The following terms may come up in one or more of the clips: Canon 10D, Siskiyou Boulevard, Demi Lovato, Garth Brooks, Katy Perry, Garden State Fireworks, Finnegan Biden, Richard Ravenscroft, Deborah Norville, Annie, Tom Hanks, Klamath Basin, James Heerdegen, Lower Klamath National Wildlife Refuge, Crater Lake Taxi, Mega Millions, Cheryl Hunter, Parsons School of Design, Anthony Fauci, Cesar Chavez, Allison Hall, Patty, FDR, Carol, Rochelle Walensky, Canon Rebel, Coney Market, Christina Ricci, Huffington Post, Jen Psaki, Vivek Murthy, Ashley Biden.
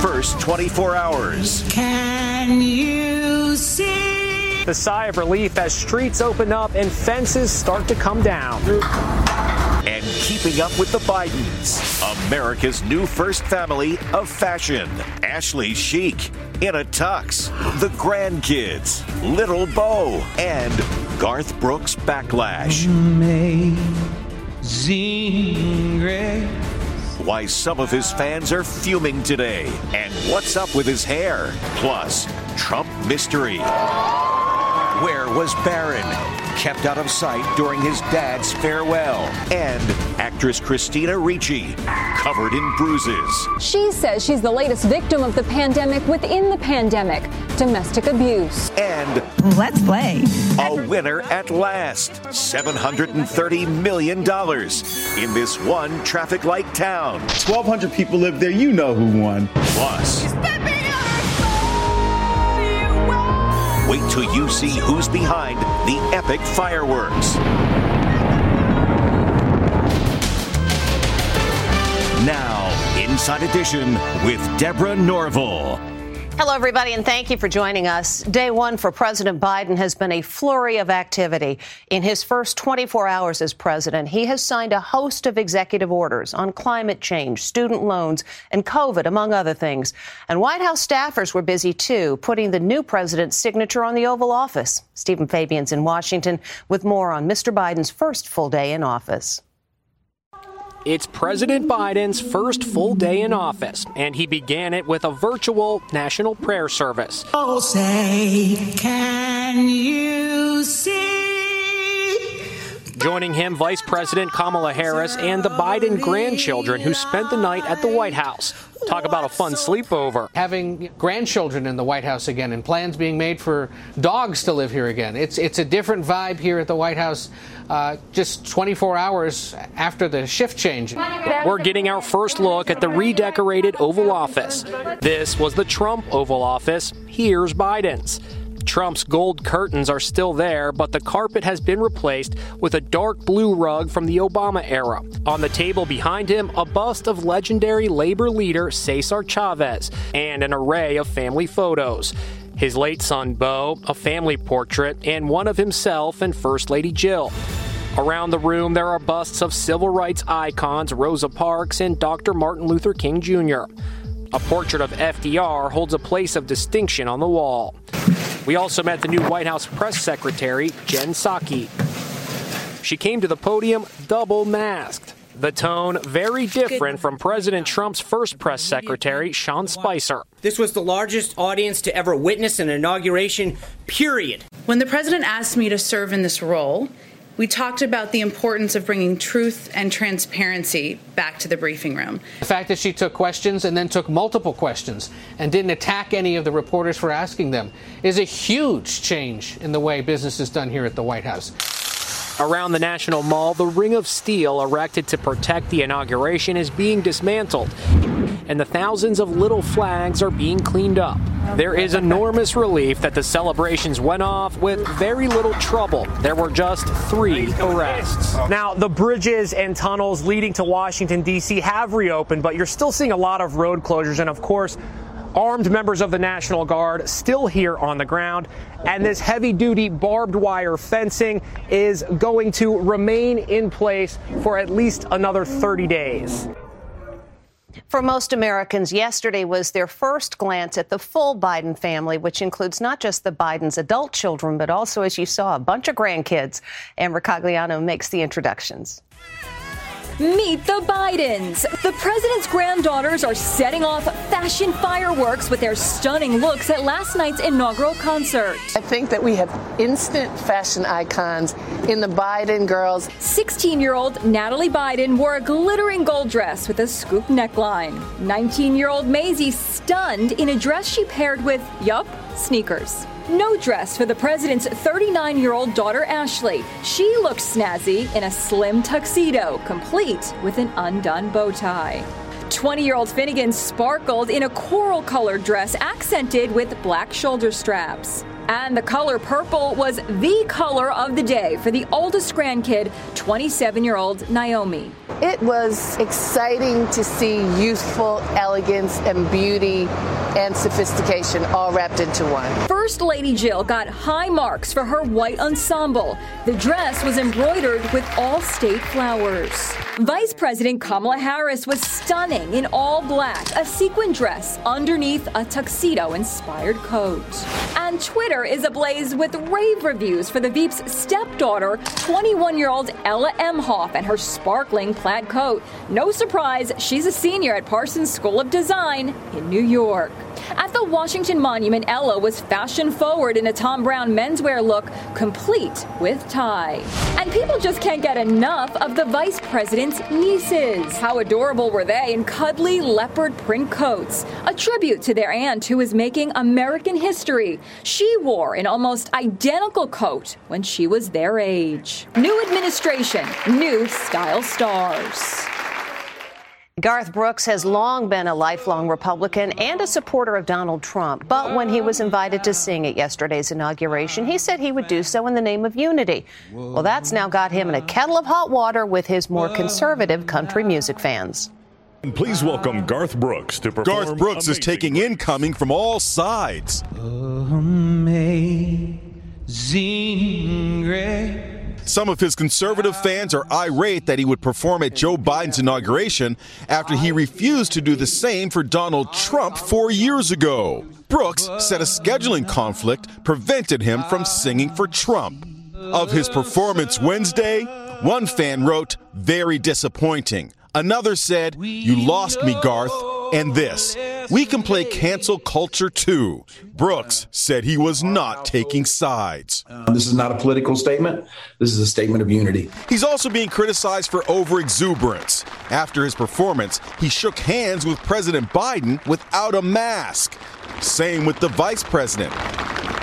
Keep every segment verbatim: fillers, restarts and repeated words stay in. First twenty-four hours. Can you see the sigh of relief as streets open up and fences start to come down? And keeping up with the Bidens, America's new first family of fashion. Ashley Chic, in a tux, the grandkids, Little Bo, and Garth Brooks backlash. Amazing grace. Why some of his fans are fuming today, and what's up with his hair. Plus, Trump mystery. Where was Barron? Kept out of sight during his dad's farewell. And actress Christina Ricci, covered in bruises. She says she's the latest victim of the pandemic within the pandemic, domestic abuse. And let's play. A winner at last, seven hundred thirty million dollars in this one traffic light town. twelve hundred people live there. You know who won. Plus, wait till you see who's behind the epic fireworks. Now, Inside Edition with Deborah Norville. Hello, everybody, and thank you for joining us. Day one for President Biden has been a flurry of activity. In his first twenty-four hours as president, he has signed a host of executive orders on climate change, student loans, and COVID, among other things. And White House staffers were busy, too, putting the new president's signature on the Oval Office. Stephen Fabian's in Washington with more on Mister Biden's first full day in office. It's President Biden's first full day in office, and he began it with a virtual national prayer service. Oh, say, can you see? Joining him, Vice President Kamala Harris and the Biden grandchildren who spent the night at the White House. Talk about a fun sleepover. Having grandchildren in the White House again and plans being made for dogs to live here again. It's it's a different vibe here at the White House uh, just twenty-four hours after the shift change. We're getting our first look at the redecorated Oval Office. This was the Trump Oval Office. Here's Biden's. Trump's gold curtains are still there, but the carpet has been replaced with a dark blue rug from the Obama era. On the table behind him, a bust of legendary labor leader Cesar Chavez and an array of family photos. His late son, Beau, a family portrait, and one of himself and First Lady Jill. Around the room, there are busts of civil rights icons Rosa Parks and Doctor Martin Luther King Junior A portrait of F D R holds a place of distinction on the wall. We also met the new White House press secretary, Jen Psaki. She came to the podium double-masked. The tone very different from President Trump's first press secretary, Sean Spicer. This was the largest audience to ever witness an inauguration, period. When the president asked me to serve in this role, we talked about the importance of bringing truth and transparency back to the briefing room. The fact that she took questions and then took multiple questions and didn't attack any of the reporters for asking them is a huge change in the way business is done here at the White House. Around the National Mall, the Ring of Steel erected to protect the inauguration is being dismantled, and the thousands of little flags are being cleaned up. There is enormous relief that the celebrations went off with very little trouble. There were just three arrests. Now, the bridges and tunnels leading to Washington, D C have reopened, but you're still seeing a lot of road closures. And, of course, armed members of the National Guard still here on the ground. And this heavy-duty barbed wire fencing is going to remain in place for at least another thirty days. For most Americans, yesterday was their first glance at the full Biden family, which includes not just the Biden's adult children, but also, as you saw, a bunch of grandkids. Amber Cagliano makes the introductions. Meet the Bidens. The president's granddaughters are setting off fashion fireworks with their stunning looks at last night's inaugural concert. I think that we have instant fashion icons in the Biden girls. sixteen-year-old Natalie Biden wore a glittering gold dress with a scoop neckline. nineteen-year-old Maisie stunned in a dress she paired with, yup, sneakers. No dress for the president's thirty-nine-year-old daughter, Ashley. She looks snazzy in a slim tuxedo, complete with an undone bow tie. twenty-year-old Finnegan sparkled in a coral-colored dress accented with black shoulder straps. And the color purple was the color of the day for the oldest grandkid, twenty-seven-year-old Naomi. It was exciting to see youthful elegance and beauty and sophistication all wrapped into one. First Lady Jill got high marks for her white ensemble. The dress was embroidered with all state flowers. Vice President Kamala Harris was stunning in all black, a sequin dress underneath a tuxedo-inspired coat. And Twitter is ablaze with rave reviews for the Veep's stepdaughter, twenty-one-year-old Ella Emhoff, and her sparkling plaid coat. No surprise, she's a senior at Parsons School of Design in New York. At the Washington Monument, Ella was fashion-forward in a Tom Brown menswear look, complete with tie. And people just can't get enough of the vice president's nieces. How adorable were they in cuddly leopard print coats, a tribute to their aunt who is making American history. She wore an almost identical coat when she was their age. New administration, new style stars. Garth Brooks has long been a lifelong Republican and a supporter of Donald Trump. But when he was invited to sing at yesterday's inauguration, he said he would do so in the name of unity. Well, that's now got him in a kettle of hot water with his more conservative country music fans. And please welcome Garth Brooks to perform. Garth Brooks is taking incoming from all sides. Amazing grace. Some of his conservative fans are irate that he would perform at Joe Biden's inauguration after he refused to do the same for Donald Trump four years ago. Brooks said a scheduling conflict prevented him from singing for Trump. Of his performance Wednesday, one fan wrote, "Very disappointing." Another said, "You lost me, Garth." And this, "We can play cancel culture too." Brooks said he was not taking sides. This is not a political statement. This is a statement of unity. He's also being criticized for overexuberance. After his performance, he shook hands with President Biden without a mask. Same with the vice president.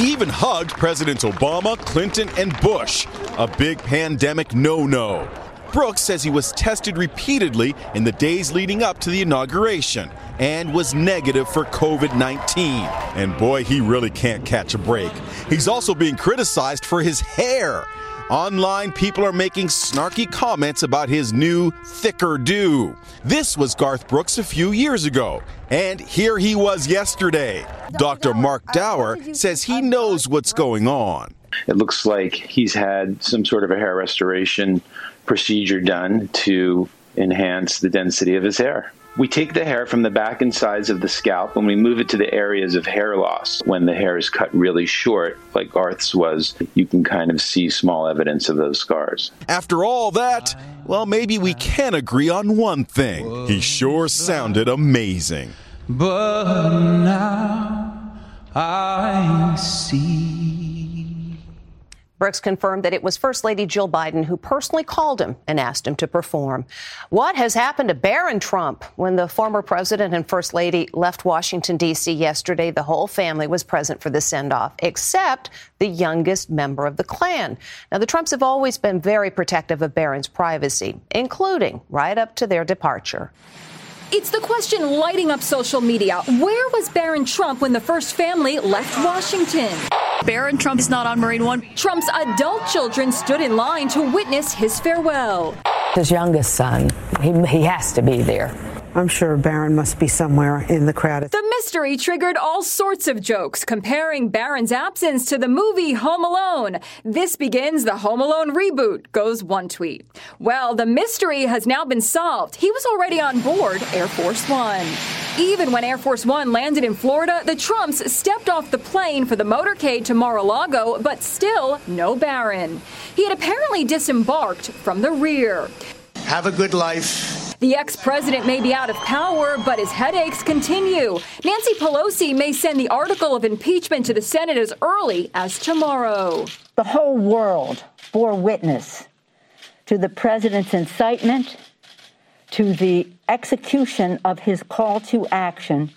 He even hugged Presidents Obama, Clinton, and Bush. A big pandemic no-no. Brooks says he was tested repeatedly in the days leading up to the inauguration and was negative for covid nineteen. And boy, he really can't catch a break. He's also being criticized for his hair. Online, people are making snarky comments about his new thicker do. This was Garth Brooks a few years ago, and here he was yesterday. Doctor Mark Dower says he knows what's going on. It looks like he's had some sort of a hair restoration procedure done to enhance the density of his hair. We take the hair from the back and sides of the scalp and we move it to the areas of hair loss. When the hair is cut really short, like Garth's was, you can kind of see small evidence of those scars. After all that, well, maybe we can agree on one thing. He sure sounded amazing. But now I see. Brooks confirmed that it was First Lady Jill Biden who personally called him and asked him to perform. What has happened to Barron Trump? When the former president and First Lady left Washington, D C yesterday, the whole family was present for the send-off, except the youngest member of the clan. Now, the Trumps have always been very protective of Barron's privacy, including right up to their departure. It's the question lighting up social media. Where was Barron Trump when the first family left Washington? Barron Trump is not on Marine One. Trump's adult children stood in line to witness his farewell. His youngest son, he, he has to be there. I'm sure Barron must be somewhere in the crowd. The mystery triggered all sorts of jokes, comparing Barron's absence to the movie Home Alone. This begins the Home Alone reboot, goes one tweet. Well, the mystery has now been solved. He was already on board Air Force One. Even when Air Force One landed in Florida, the Trumps stepped off the plane for the motorcade to Mar-a-Lago, but still no Barron. He had apparently disembarked from the rear. Have a good life. The ex-president may be out of power, but his headaches continue. Nancy Pelosi may send the article of impeachment to the Senate as early as tomorrow. The whole world bore witness to the president's incitement, to the execution of his call to action,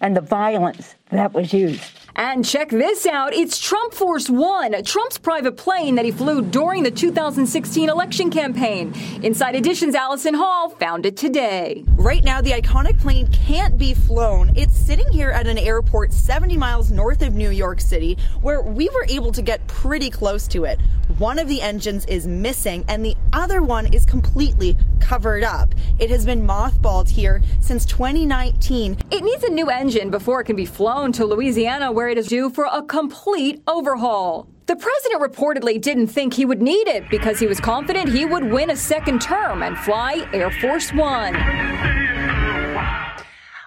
and the violence that was used. And check this out. It's Trump Force One, Trump's private plane that he flew during the two thousand sixteen election campaign. Inside Edition's Allison Hall found it today. Right now, the iconic plane can't be flown. It's sitting here at an airport seventy miles north of New York City, where we were able to get pretty close to it. One of the engines is missing, and the other one is completely covered up. It has been mothballed here since twenty nineteen. It needs a new engine before it can be flown to Louisiana, where it is due for a complete overhaul. The president reportedly didn't think he would need it because he was confident he would win a second term and fly Air Force One.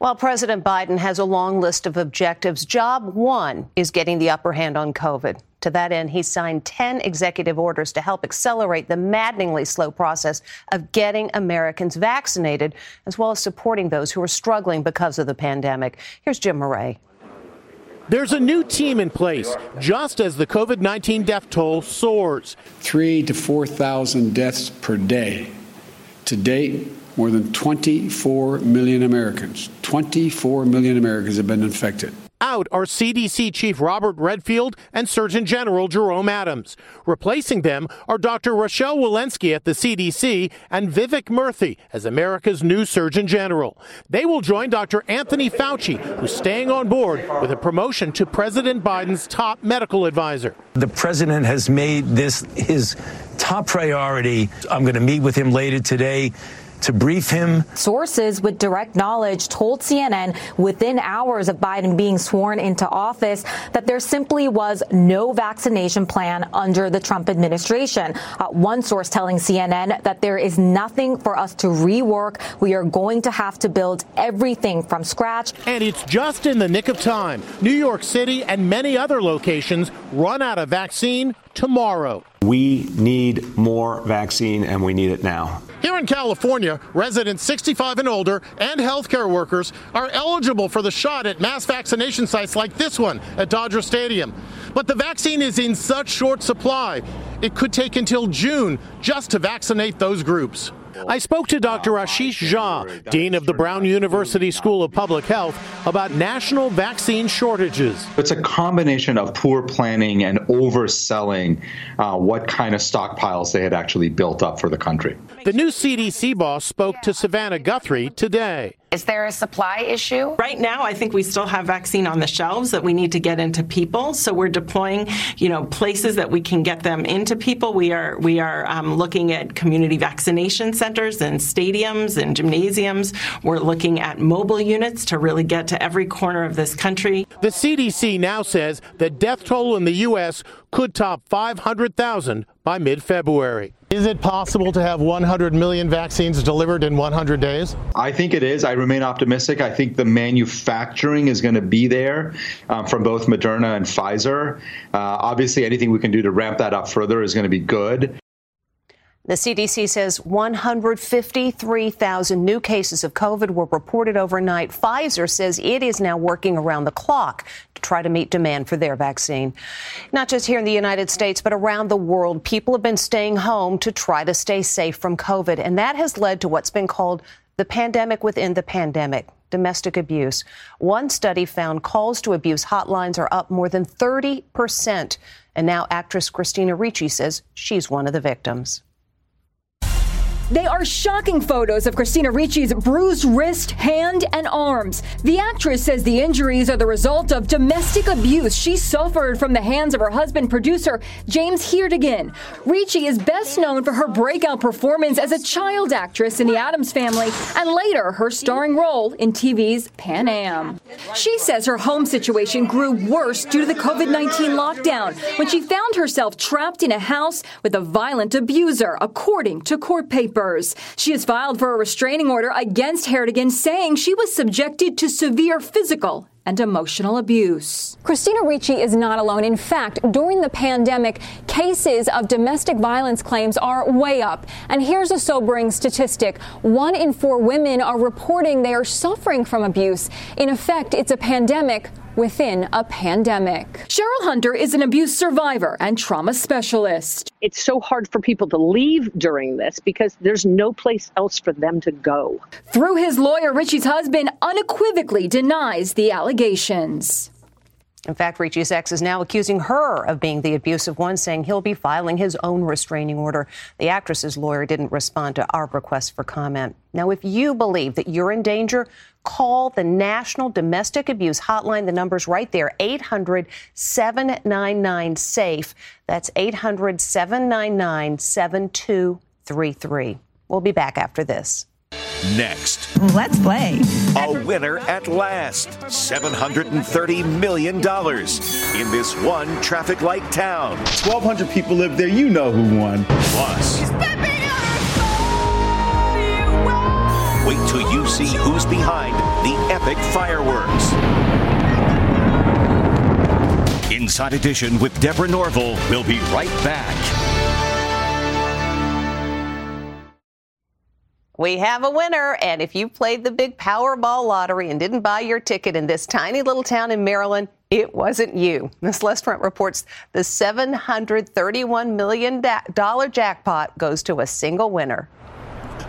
While President Biden has a long list of objectives, job one is getting the upper hand on COVID. To that end, he signed ten executive orders to help accelerate the maddeningly slow process of getting Americans vaccinated, as well as supporting those who are struggling because of the pandemic. Here's Jim Murray. There's a new team in place, just as the COVID nineteen death toll soars. Three to four thousand deaths per day. To date, more than twenty-four million Americans, twenty-four million Americans have been infected. Out are C D C Chief Robert Redfield and Surgeon General Jerome Adams. Replacing them are Doctor Rochelle Walensky at the C D C and Vivek Murthy as America's new Surgeon General. They will join Doctor Anthony Fauci, who's staying on board with a promotion to President Biden's top medical advisor. The president has made this his top priority. I'm going to meet with him later today to brief him. Sources with direct knowledge told C N N within hours of Biden being sworn into office that there simply was no vaccination plan under the Trump administration. Uh, one source telling C N N that there is nothing for us to rework. We are going to have to build everything from scratch. And it's just in the nick of time. New York City and many other locations run out of vaccine tomorrow. We need more vaccine, and we need it now. Here in California, residents sixty-five and older and healthcare workers are eligible for the shot at mass vaccination sites like this one at Dodger Stadium. But the vaccine is in such short supply, it could take until June just to vaccinate those groups. I spoke to Doctor Ashish Jha, Dean of the Brown University School of Public Health, about national vaccine shortages. It's a combination of poor planning and overselling uh, what kind of stockpiles they had actually built up for the country. The new C D C boss spoke to Savannah Guthrie today. Is there a supply issue? Right now, I think we still have vaccine on the shelves that we need to get into people. So we're deploying, you know, places that we can get them into people. We are we are um, looking at community vaccination centers and stadiums and gymnasiums. We're looking at mobile units to really get to every corner of this country. The C D C now says the death toll in the U S could top five hundred thousand by mid-February. Is it possible to have one hundred million vaccines delivered in one hundred days? I think it is. I remain optimistic. I think the manufacturing is going to be there um, from both Moderna and Pfizer. Uh, obviously, anything we can do to ramp that up further is going to be good. The C D C says one hundred fifty-three thousand new cases of COVID were reported overnight. Pfizer says it is now working around the clock to try to meet demand for their vaccine. Not just here in the United States, but around the world, people have been staying home to try to stay safe from COVID. And that has led to what's been called the pandemic within the pandemic. Domestic abuse. One study found calls to abuse hotlines are up more than thirty percent. And now actress Christina Ricci says she's one of the victims. They are shocking photos of Christina Ricci's bruised wrist, hand, and arms. The actress says the injuries are the result of domestic abuse she suffered from the hands of her husband, producer James Heerdegen. Ricci is best known for her breakout performance as a child actress in The Adams Family, and later her starring role in T V's Pan Am. She says her home situation grew worse due to the covid nineteen lockdown, when she found herself trapped in a house with a violent abuser, according to court papers. She has filed for a restraining order against Heerdegen, saying she was subjected to severe physical and emotional abuse. Christina Ricci is not alone. In fact, during the pandemic, cases of domestic violence claims are way up. And here's a sobering statistic. One in four women are reporting they are suffering from abuse. In effect, it's a pandemic within a pandemic. Cheryl Hunter is an abuse survivor and trauma specialist. It's so hard for people to leave during this because there's no place else for them to go. Through his lawyer, Ricci's husband unequivocally denies the allegations. In fact, Ricci's ex is now accusing her of being the abusive one, saying he'll be filing his own restraining order. The actress's lawyer didn't respond to our request for comment. Now, if you believe that you're in danger, call the National Domestic Abuse Hotline. The number's right there, eight hundred, seven nine nine, S A F E. That's eight hundred, seven nine nine, seven two three three. We'll be back after this. Next. Let's play. A winner at last. seven hundred thirty million dollars in this one traffic light town. twelve hundred people live there. You know who won. Plus. Wait till you see who's behind the epic fireworks. Inside Edition with Deborah Norville. We'll be right back. We have a winner, and if you played the big Powerball lottery and didn't buy your ticket in this tiny little town in Maryland, it wasn't you. This Lest Front reports the seven hundred thirty-one million dollars jackpot goes to a single winner.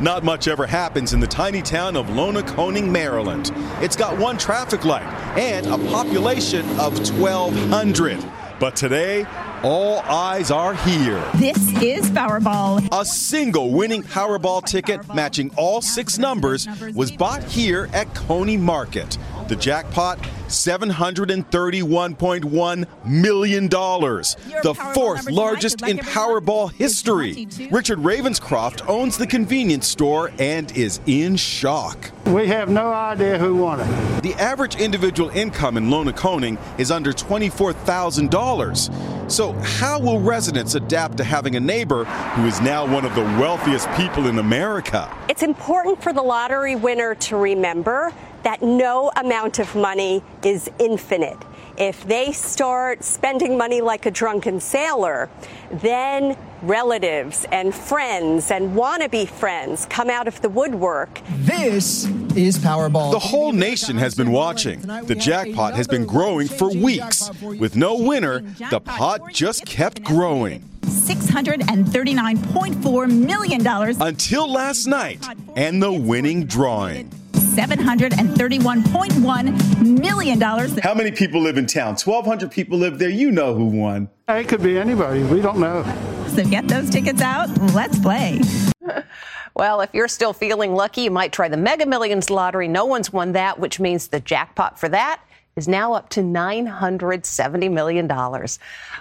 Not much ever happens in the tiny town of Lonaconing, Maryland. It's got one traffic light and a population of twelve hundred. But today, all eyes are here. This is Powerball. A single winning Powerball ticket matching all six numbers was bought here at Coney Market. The jackpot, seven hundred thirty-one point one million dollars, the fourth largest in Powerball history. Richard Ravenscroft owns the convenience store and is in shock. We have no idea who won it. The average individual income in Lonaconing is under twenty-four thousand dollars. So how will residents adapt to having a neighbor who is now one of the wealthiest people in America? It's important for the lottery winner to remember that no amount of money is infinite. If they start spending money like a drunken sailor, then relatives and friends and wannabe friends come out of the woodwork. This is Powerball. The whole nation has been watching. The jackpot has been growing for weeks. With no winner, the pot just kept growing. six hundred thirty-nine point four million dollars. Until last night and the winning drawing. seven hundred thirty-one point one million dollars. How many people live in town? twelve hundred people live there. You know who won. It could be anybody. We don't know. So get those tickets out. Let's play. Well, if you're still feeling lucky, you might try the Mega Millions lottery. No one's won that, which means the jackpot for that is now up to nine hundred seventy million dollars.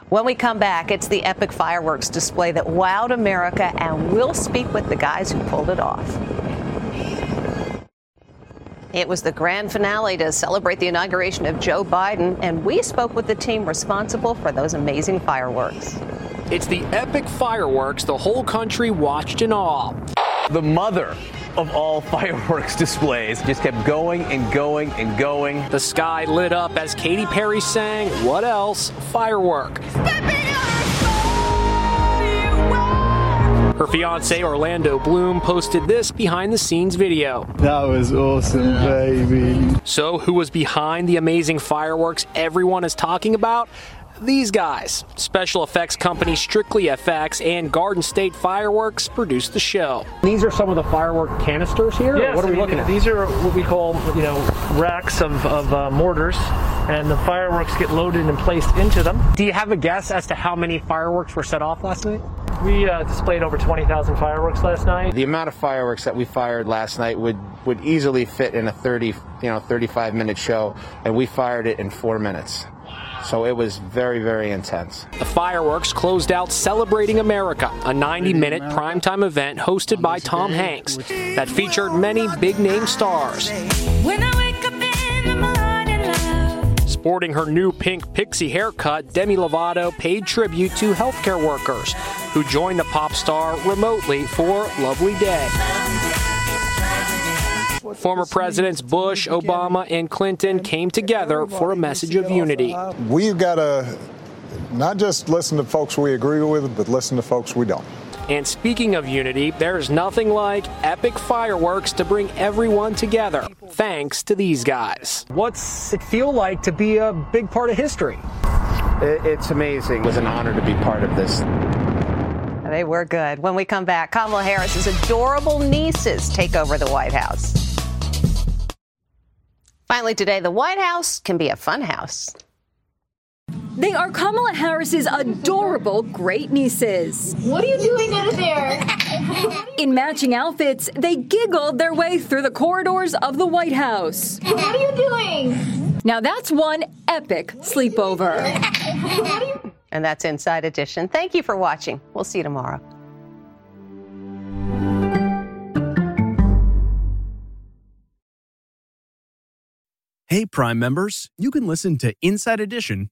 When we come back, it's the epic fireworks display that wowed America, and we'll speak with the guys who pulled it off. It was the grand finale to celebrate the inauguration of Joe Biden, and we spoke with the team responsible for those amazing fireworks. It's the epic fireworks the whole country watched in awe. The mother of all fireworks displays just kept going and going and going. The sky lit up as Katy Perry sang, "What Else? Firework." Her fiancé, Orlando Bloom, posted this behind-the-scenes video. That was awesome, baby. So who was behind the amazing fireworks everyone is talking about? These guys. Special effects company Strictly F X and Garden State Fireworks produced the show. These are some of the firework canisters here? Yes, what are we I mean, looking at? These are what we call, you know, racks of, of uh, mortars. and the fireworks get loaded and placed into them. Do you have a guess as to how many fireworks were set off last night? We uh, displayed over twenty thousand fireworks last night. The amount of fireworks that we fired last night would, would easily fit in a thirty, you know, thirty-five minute show, and we fired it in four minutes. So it was very, very intense. The fireworks closed out Celebrating America, a ninety minute primetime event hosted by Tom Hanks that featured many big-name stars. Sporting her new pink pixie haircut, Demi Lovato paid tribute to healthcare workers who joined the pop star remotely for Lovely Day. Former Presidents Bush, Obama, and Clinton came together for a message of unity. We've got to not just listen to folks we agree with, but listen to folks we don't. And speaking of unity, there's nothing like epic fireworks to bring everyone together, thanks to these guys. What's it feel like to be a big part of history? It's amazing. It was an honor to be part of this. They were good. When we come back, Kamala Harris's adorable nieces take over the White House. Finally today, the White House can be a fun house. They are Kamala Harris's adorable great nieces. What are you doing out there? In matching outfits, they giggled their way through the corridors of the White House. What are you doing? Now that's one epic sleepover. What are you... And that's Inside Edition. Thank you for watching. We'll see you tomorrow. Hey, Prime members, you can listen to Inside Edition